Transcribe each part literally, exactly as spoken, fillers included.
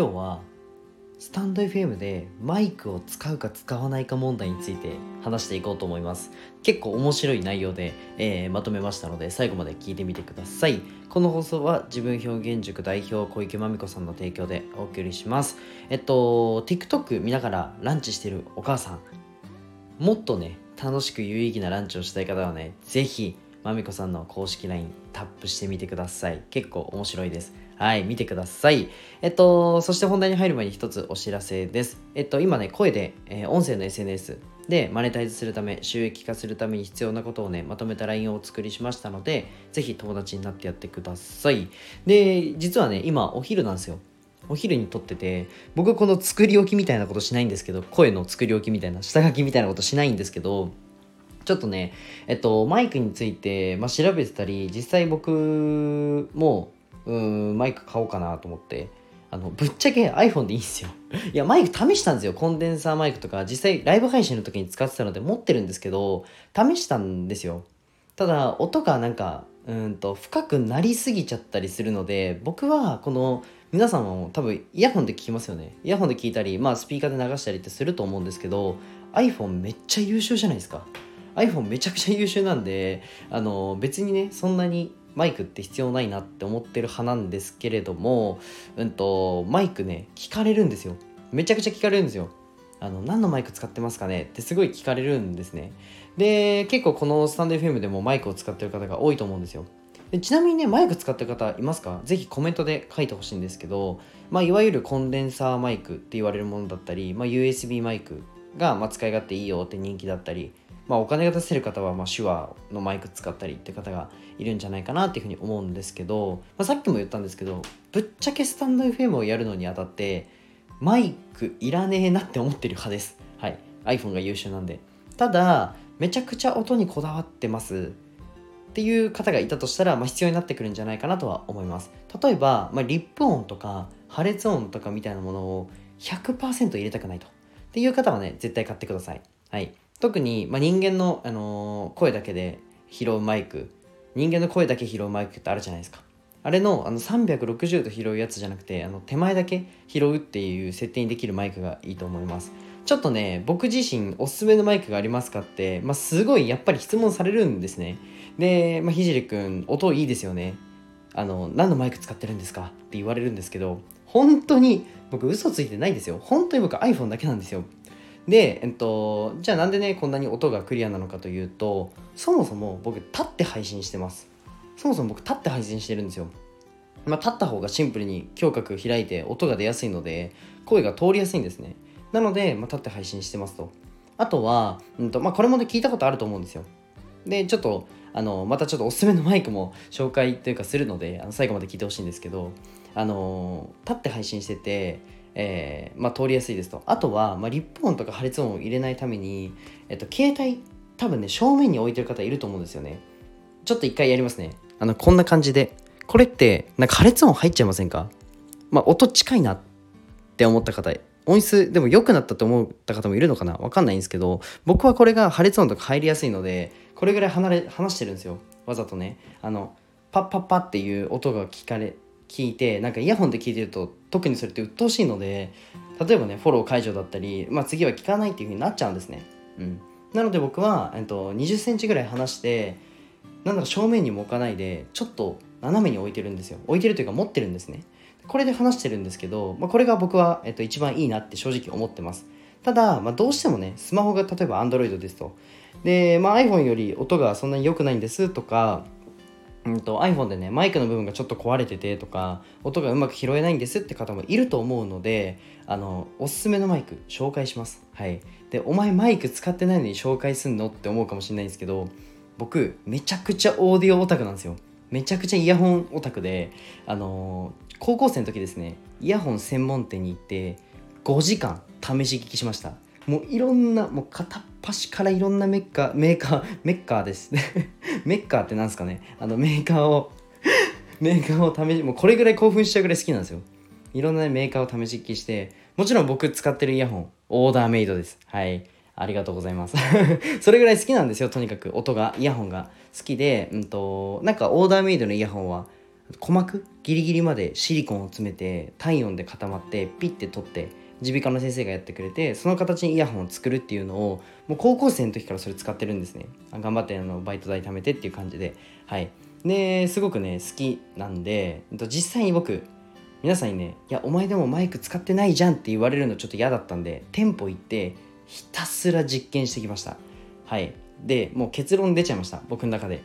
今日はスタンド エフエム でマイクを使うか使わないか問題について話していこうと思います。結構面白い内容で、えー、まとめましたので最後まで聞いてみてください。この放送は自分表現塾代表小池まみこさんの提供でお送りします。えっと TikTok 見ながらランチしてるお母さん、もっとね楽しく有意義なランチをしたい方はね、ぜひまみこさんの公式 ライン タップしてみてください。結構面白いです。はい、見てください。えっと、そして本題に入る前に一つお知らせです。えっと、今ね、声で、えー、音声の エスエヌエス でマネタイズするため、収益化するために必要なことをね、まとめた ライン をお作りしましたので、ぜひ友達になってやってください。で、実はね、今お昼なんですよ。お昼に撮ってて、僕この作り置きみたいなことしないんですけど、声の作り置きみたいな、下書きみたいなことしないんですけど、ちょっとね、えっと、マイクについて、まあ、調べてたり、実際僕も、うーんマイク買おうかなと思って、あのぶっちゃけ iPhone でいいんですよ。いやマイク試したんですよ。コンデンサーマイクとか実際ライブ配信の時に使ってたので持ってるんですけど、試したんですよ。ただ音がなんかうーんと深くなりすぎちゃったりするので、僕はこの皆さんも多分イヤホンで聞きますよね。イヤホンで聞いたり、まあスピーカーで流したりってすると思うんですけど、 iPhone めっちゃ優秀じゃないですか。 iPhone めちゃくちゃ優秀なんで、あの別にねそんなにマイクって必要ないなって思ってる派なんですけれども、うんとマイクね聞かれるんですよ。めちゃくちゃ聞かれるんですよ。あの何のマイク使ってますかねってすごい聞かれるんですね。で結構このスタンド エフエム でもマイクを使ってる方が多いと思うんですよ。でちなみにねマイク使ってる方いますか？ぜひコメントで書いてほしいんですけど、まあいわゆるコンデンサーマイクって言われるものだったり、まあ ユーエスビー マイクがまあ使い勝手いいよって人気だったり。まあ、お金が出せる方はまあ手話のマイク使ったりって方がいるんじゃないかなっていうふうに思うんですけど、まあ、さっきも言ったんですけど、ぶっちゃけスタンド エフエム をやるのにあたってマイクいらねえなって思ってる派です。はい、iPhone が優秀なんで。ただめちゃくちゃ音にこだわってますっていう方がいたとしたら、まあ、必要になってくるんじゃないかなとは思います。例えば、まあ、リップ音とか破裂音とかみたいなものを ひゃくパーセント 入れたくないとっていう方はね絶対買ってください。はい、特に、まあ、人間の、あのー、声だけで拾うマイク、人間の声だけ拾うマイクってあるじゃないですか。あれの、あのさんびゃくろくじゅうど拾うやつじゃなくて、あの手前だけ拾うっていう設定にできるマイクがいいと思います。ちょっとね僕自身おすすめのマイクがありますかって、まあ、すごいやっぱり質問されるんですね。で、まあ、ひじりくん音いいですよね、あの何のマイク使ってるんですかって言われるんですけど、本当に僕嘘ついてないですよ。本当に僕 iPhone だけなんですよ。で、えっと、じゃあなんでねこんなに音がクリアなのかというと、そもそも僕立って配信してます。そもそも僕立って配信してるんですよ。まあ、立った方がシンプルに胸郭開いて音が出やすいので声が通りやすいんですね。なので、まあ、立って配信してますと。あとは、うんとまあ、これもね聞いたことあると思うんですよ。でちょっとあのまたちょっとおすすめのマイクも紹介というかするので、あの最後まで聞いてほしいんですけど、あの立って配信しててえーまあ、通りやすいですと。あとは、まあ、リップ音とか破裂音を入れないために、えっと、携帯多分ね正面に置いてる方いると思うんですよね。ちょっと一回やりますね。あのこんな感じで、これってなんか破裂音入っちゃいませんか？まあ、音近いなって思った方、音質でも良くなったと思った方もいるのかな、わかんないんですけど、僕はこれが破裂音とか入りやすいのでこれぐらい離れ離してるんですよ、わざとね。あのパッパッパっていう音が聞かれ聞いて、なんかイヤホンで聞いてると特にそれって鬱陶しいので、例えばねフォロー解除だったり、まあ、次は聞かないっていう風になっちゃうんですね。うん、なので僕は、えっと、にじゅっセンチぐらい離して、なんだか正面にも置かないでちょっと斜めに置いてるんですよ。置いてるというか持ってるんですね。これで離してるんですけど、まあ、これが僕は、えっと、一番いいなって正直思ってます。ただ、まあ、どうしてもねスマホが例えば Android ですと、で、まあ、iPhone より音がそんなに良くないんですとか、うんと iPhone でねマイクの部分がちょっと壊れててとか音がうまく拾えないんですって方もいると思うので、あのおすすめのマイク紹介します。はい、でお前マイク使ってないのに紹介すんのって思うかもしれないんですけど、僕めちゃくちゃオーディオオタクなんですよ。めちゃくちゃイヤホンオタクで、あのー、高校生の時ですねイヤホン専門店に行ってごじかん試し聞きしました。もういろんな、もう片っ端からいろんなメーカー、メーカー、メーカーですね。メーカーってなんですかね。あのメーカーを、メーカーを試し、もうこれぐらい興奮しちゃうぐらい好きなんですよ。いろんな、ね、メーカーを試し聞きして、もちろん僕使ってるイヤホン、オーダーメイドです。はい。ありがとうございます。それぐらい好きなんですよ。とにかく音が、イヤホンが好きで、うんと、なんかオーダーメイドのイヤホンは、鼓膜ギリギリまでシリコンを詰めて体温で固まってピッて取って耳鼻科の先生がやってくれて、その形にイヤホンを作るっていうのをもう高校生の時からそれ使ってるんですね。頑張ってあのバイト代貯めてっていう感じで、はい、ですごくね好きなんで、実際に僕皆さんにね、いやお前でもマイク使ってないじゃんって言われるのちょっと嫌だったんで、店舗行ってひたすら実験してきました。はい、でもう結論出ちゃいました、僕の中で。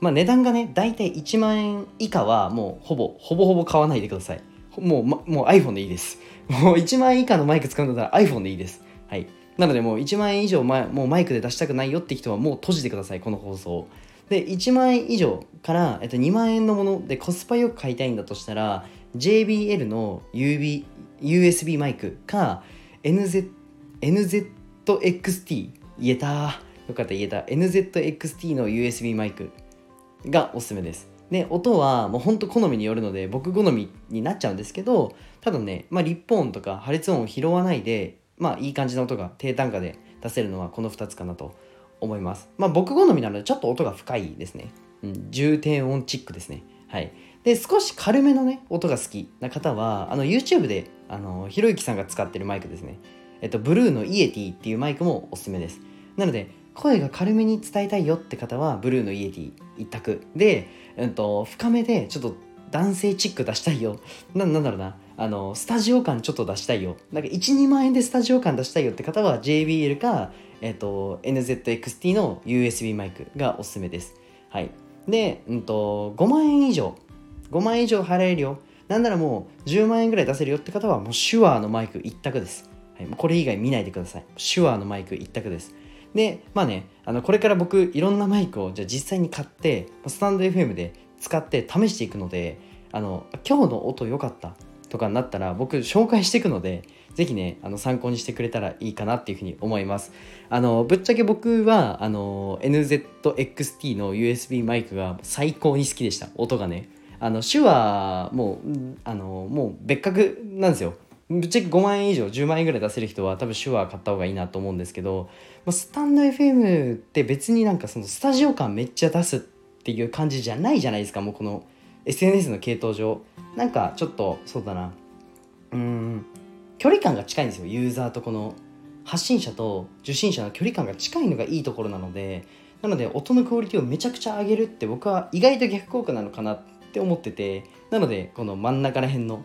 まあ値段がねだいたいいちまんえん以下はもうほぼほぼほぼ買わないでください。もう、ま、もう iPhone でいいです。もういちまんえん以下のマイク使うんだったら iPhone でいいです。はい、なのでもういちまんえん以上、ま、もうマイクで出したくないよって人はもう閉じてくださいこの放送で。いちまんえん以上から、えっと、にまんえんのものでコスパよく買いたいんだとしたら ジェイビーエル の ユービー ユーエスビー マイクか エヌゼットエックスティー 言えたよかった言えた エヌゼットエックスティー の ユーエスビー マイクがおすすめです。で音はもうほんと好みによるので僕好みになっちゃうんですけど、ただね、まあ、リップ音とか破裂音を拾わないで、まあ、いい感じの音が低単価で出せるのはこのふたつかなと思います。まあ、僕好みなのでちょっと音が深いですね、うん、重低音チックですね。はい、で少し軽めのね音が好きな方はあの YouTube であのひろゆきさんが使ってるマイクですね、えっと、ブルーのイエティっていうマイクもおすすめです。なので声が軽めに伝えたいよって方はブルーのイエティ一択で、うん、と深めでちょっと男性チック出したいよ な, なんだろうなあのスタジオ感ちょっと出したいよ、なんか いち、にまんえんでスタジオ感出したいよって方は ジェイビーエル か、えー、と エヌゼットエックスティー の ユーエスビー マイクがおすすめです。はい、で、うん、とごまんえん以上ごまんえん以上払えるよ、なんならもうじゅうまんえんぐらい出せるよって方はもうシュアーのマイク一択です。はい、これ以外見ないでください。シュアーのマイク一択です。でまあね、あのこれから僕いろんなマイクをじゃあ実際に買ってスタンド エフエム で使って試していくので、あの今日の音良かったとかになったら僕紹介していくので、ぜひねあの参考にしてくれたらいいかなっていうふうに思います。あのぶっちゃけ僕はあの エヌゼットエックスティー の ユーエスビー マイクが最高に好きでした。音がね、あの手話もうあのもう別格なんですよ。ぶっちゃけごまんえん以上じゅうまんえんぐらい出せる人は多分手話買った方がいいなと思うんですけど、まあ、スタンド エフエム って別になんかそのスタジオ感めっちゃ出すっていう感じじゃないじゃないですか。もうこの エスエヌエス の系統上なんかちょっとそうだな、うーん距離感が近いんですよ。ユーザーとこの発信者と受信者の距離感が近いのがいいところなので、なので音のクオリティをめちゃくちゃ上げるって僕は意外と逆効果なのかなって思ってて、なのでこの真ん中ら辺の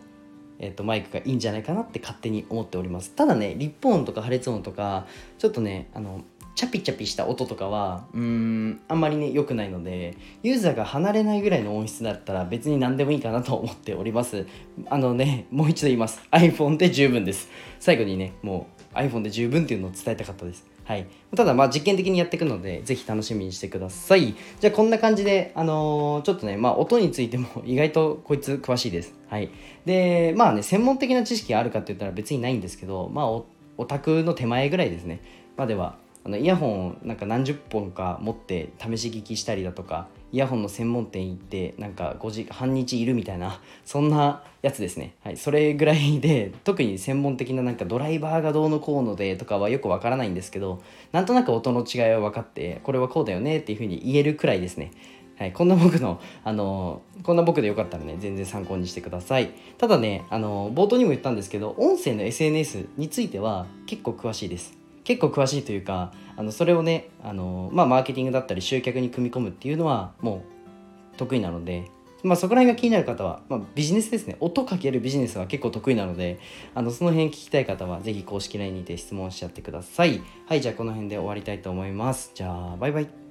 えっと、マイクがいいんじゃないかなって勝手に思っております。ただねリップ音とか破裂音とかちょっとねあのチャピチャピした音とかはうーんあんまりね良くないので、ユーザーが離れないぐらいの音質だったら別に何でもいいかなと思っております。あのねもう一度言います、 iPhone で十分です。最後にねもう iPhone で十分っていうのを伝えたかったです。はい、ただまあ実験的にやっていくのでぜひ楽しみにしてください。じゃあこんな感じであのー、ちょっとねまあ音についても意外とこいつ詳しいです。はい、でまあね専門的な知識があるかって言ったら別にないんですけど、まあオタクの手前ぐらいですね。まあではあのイヤホンをなんか何十本か持って試し聞きしたりだとか、イヤホンの専門店行ってなんかごじはんにちいるみたいなそんなやつですね。はい、それぐらいで特に専門的ななんかドライバーがどうのこうのでとかはよくわからないんですけど、なんとなく音の違いは分かってこれはこうだよねっていう風に言えるくらいですね。はい、こんな僕のあのこんな僕でよかったらね全然参考にしてください。ただねあの冒頭にも言ったんですけど音声の エスエヌエス については結構詳しいです。結構詳しいというか、あのそれをねあの、まあ、マーケティングだったり集客に組み込むっていうのはもう得意なので、まあ、そこら辺が気になる方は、まあ、ビジネスですね、音かけるビジネスは結構得意なので、あのその辺聞きたい方はぜひ公式ラインにて質問しちゃってください。はい、じゃあこの辺で終わりたいと思います。じゃあバイバイ。